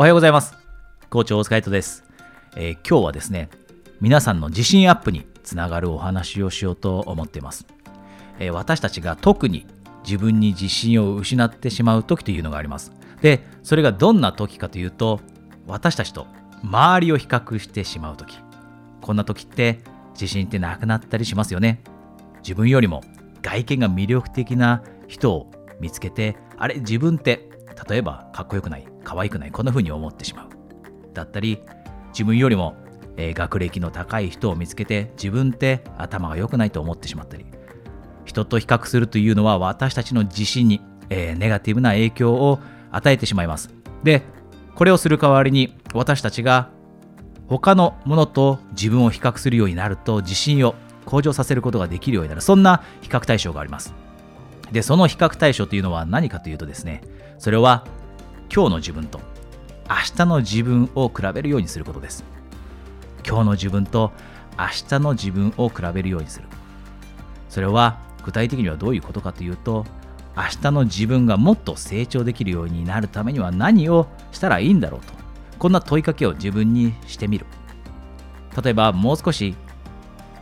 おはようございます。校長大塚です。今日はですね、皆さんの自信アップにつながるお話をしようと思っています。私たちが特に自分に自信を失ってしまう時というのがあります。で、それがどんな時かというと、私たちと周りを比較してしまう時。こんな時って自信ってなくなったりしますよね。自分よりも外見が魅力的な人を見つけて、あれ自分って例えばかっこよくない、可愛くない、こんな風に思ってしまう。だったり、自分よりも学歴の高い人を見つけて、自分って頭が良くないと思ってしまったり、人と比較するというのは私たちの自信に、ネガティブな影響を与えてしまいます。で、これをする代わりに私たちが他のものと自分を比較するようになると、自信を向上させることができるようになる、そんな比較対象があります。で、その比較対象というのは何かというとですね、それは今日の自分と明日の自分を比べるようにすることです。今日の自分と明日の自分を比べるようにする。それは具体的にはどういうことかというと、明日の自分がもっと成長できるようになるためには何をしたらいいんだろうと、こんな問いかけを自分にしてみる。例えば、もう少し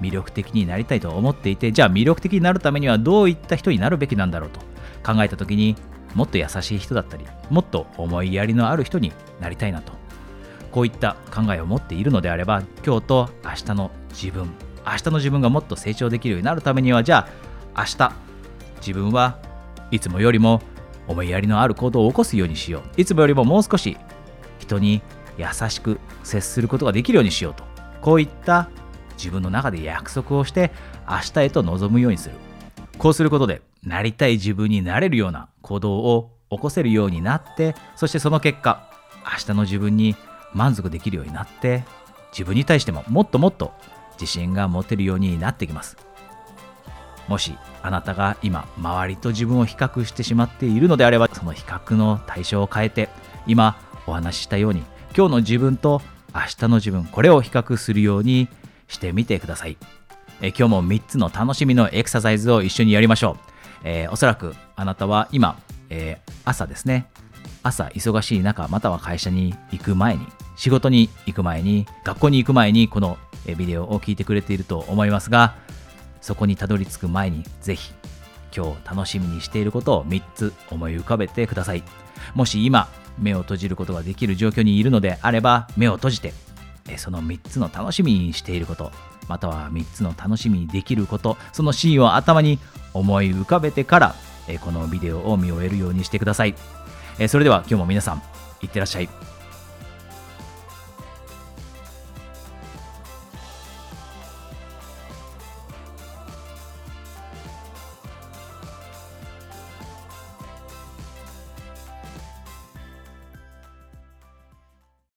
魅力的になりたいと思っていて、じゃあ魅力的になるためにはどういった人になるべきなんだろうと考えた時に、もっと優しい人だったり、もっと思いやりのある人になりたいなと、こういった考えを持っているのであれば、今日と明日の自分、明日の自分がもっと成長できるようになるためには、じゃあ明日自分はいつもよりも思いやりのある行動を起こすようにしよう、いつもよりももう少し人に優しく接することができるようにしようと、こういった自分の中で約束をして明日へと臨むようにする。こうすることで、なりたい自分になれるような行動を起こせるようになって、そしてその結果明日の自分に満足できるようになって、自分に対してももっともっと自信が持てるようになってきます。もしあなたが今周りと自分を比較してしまっているのであれば、その比較の対象を変えて、今お話ししたように今日の自分と明日の自分、これを比較するようにしてみてください。今日も3つの楽しみのエクササイズを一緒にやりましょう。おそらくあなたは今、朝ですね、朝忙しい中、または会社に行く前に、仕事に行く前に、学校に行く前にこのビデオを聞いてくれていると思いますが、そこにたどり着く前にぜひ今日楽しみにしていることを3つ思い浮かべてください。もし今目を閉じることができる状況にいるのであれば、目を閉じてその3つの楽しみにしていること、または3つの楽しみにできること、そのシーンを頭に思い浮かべてからこのビデオを見終えるようにしてください。それでは今日も皆さん、いってらっしゃい。